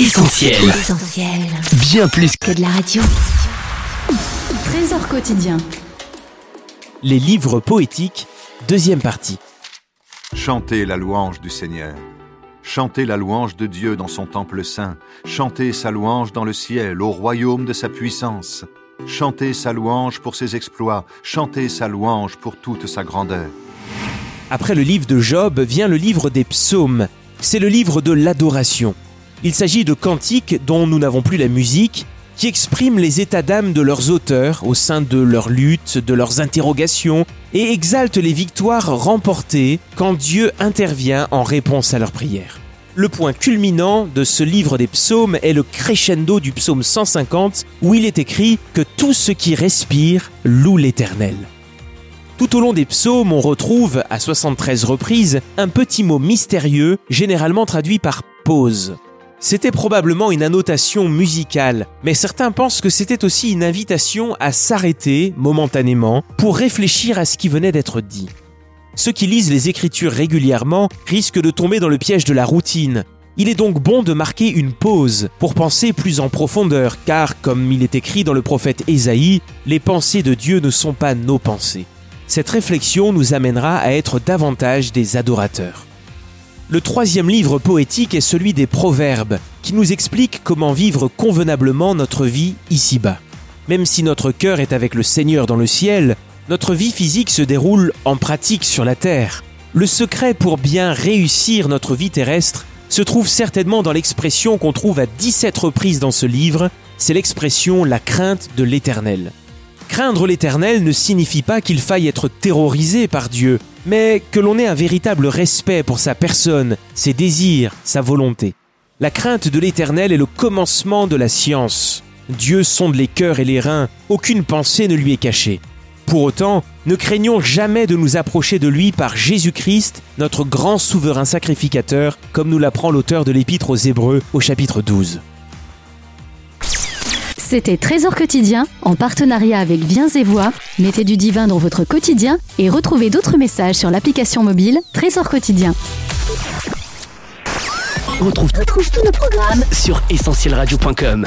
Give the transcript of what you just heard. Essentiel. Essentiel. Bien plus que de la radio. Trésor quotidien. Les livres poétiques, deuxième partie. Chantez la louange du Seigneur. Chantez la louange de Dieu dans son temple saint. Chantez sa louange dans le ciel, au royaume de sa puissance. Chantez sa louange pour ses exploits. Chantez sa louange pour toute sa grandeur. Après le livre de Job vient le livre des psaumes. C'est le livre de l'adoration. Il s'agit de cantiques dont nous n'avons plus la musique, qui expriment les états d'âme de leurs auteurs au sein de leurs luttes, de leurs interrogations, et exaltent les victoires remportées quand Dieu intervient en réponse à leurs prières. Le point culminant de ce livre des psaumes est le crescendo du psaume 150, où il est écrit que tout ce qui respire loue l'Éternel. Tout au long des psaumes, on retrouve, à 73 reprises, un petit mot mystérieux, généralement traduit par « pause ». C'était probablement une annotation musicale, mais certains pensent que c'était aussi une invitation à s'arrêter, momentanément, pour réfléchir à ce qui venait d'être dit. Ceux qui lisent les Écritures régulièrement risquent de tomber dans le piège de la routine. Il est donc bon de marquer une pause pour penser plus en profondeur, car, comme il est écrit dans le prophète Ésaïe, les pensées de Dieu ne sont pas nos pensées. Cette réflexion nous amènera à être davantage des adorateurs. Le troisième livre poétique est celui des Proverbes, qui nous explique comment vivre convenablement notre vie ici-bas. Même si notre cœur est avec le Seigneur dans le ciel, notre vie physique se déroule en pratique sur la terre. Le secret pour bien réussir notre vie terrestre se trouve certainement dans l'expression qu'on trouve à 17 reprises dans ce livre, c'est l'expression « la crainte de l'Éternel ». Craindre l'Éternel ne signifie pas qu'il faille être terrorisé par Dieu, mais que l'on ait un véritable respect pour sa personne, ses désirs, sa volonté. La crainte de l'Éternel est le commencement de la science. Dieu sonde les cœurs et les reins, aucune pensée ne lui est cachée. Pour autant, ne craignons jamais de nous approcher de lui par Jésus-Christ, notre grand souverain sacrificateur, comme nous l'apprend l'auteur de l'Épître aux Hébreux au chapitre 12. C'était Trésor Quotidien, en partenariat avec Viens et Voix. Mettez du divin dans votre quotidien et retrouvez d'autres messages sur l'application mobile Trésor Quotidien. Retrouve tous nos programmes sur essentielradio.com.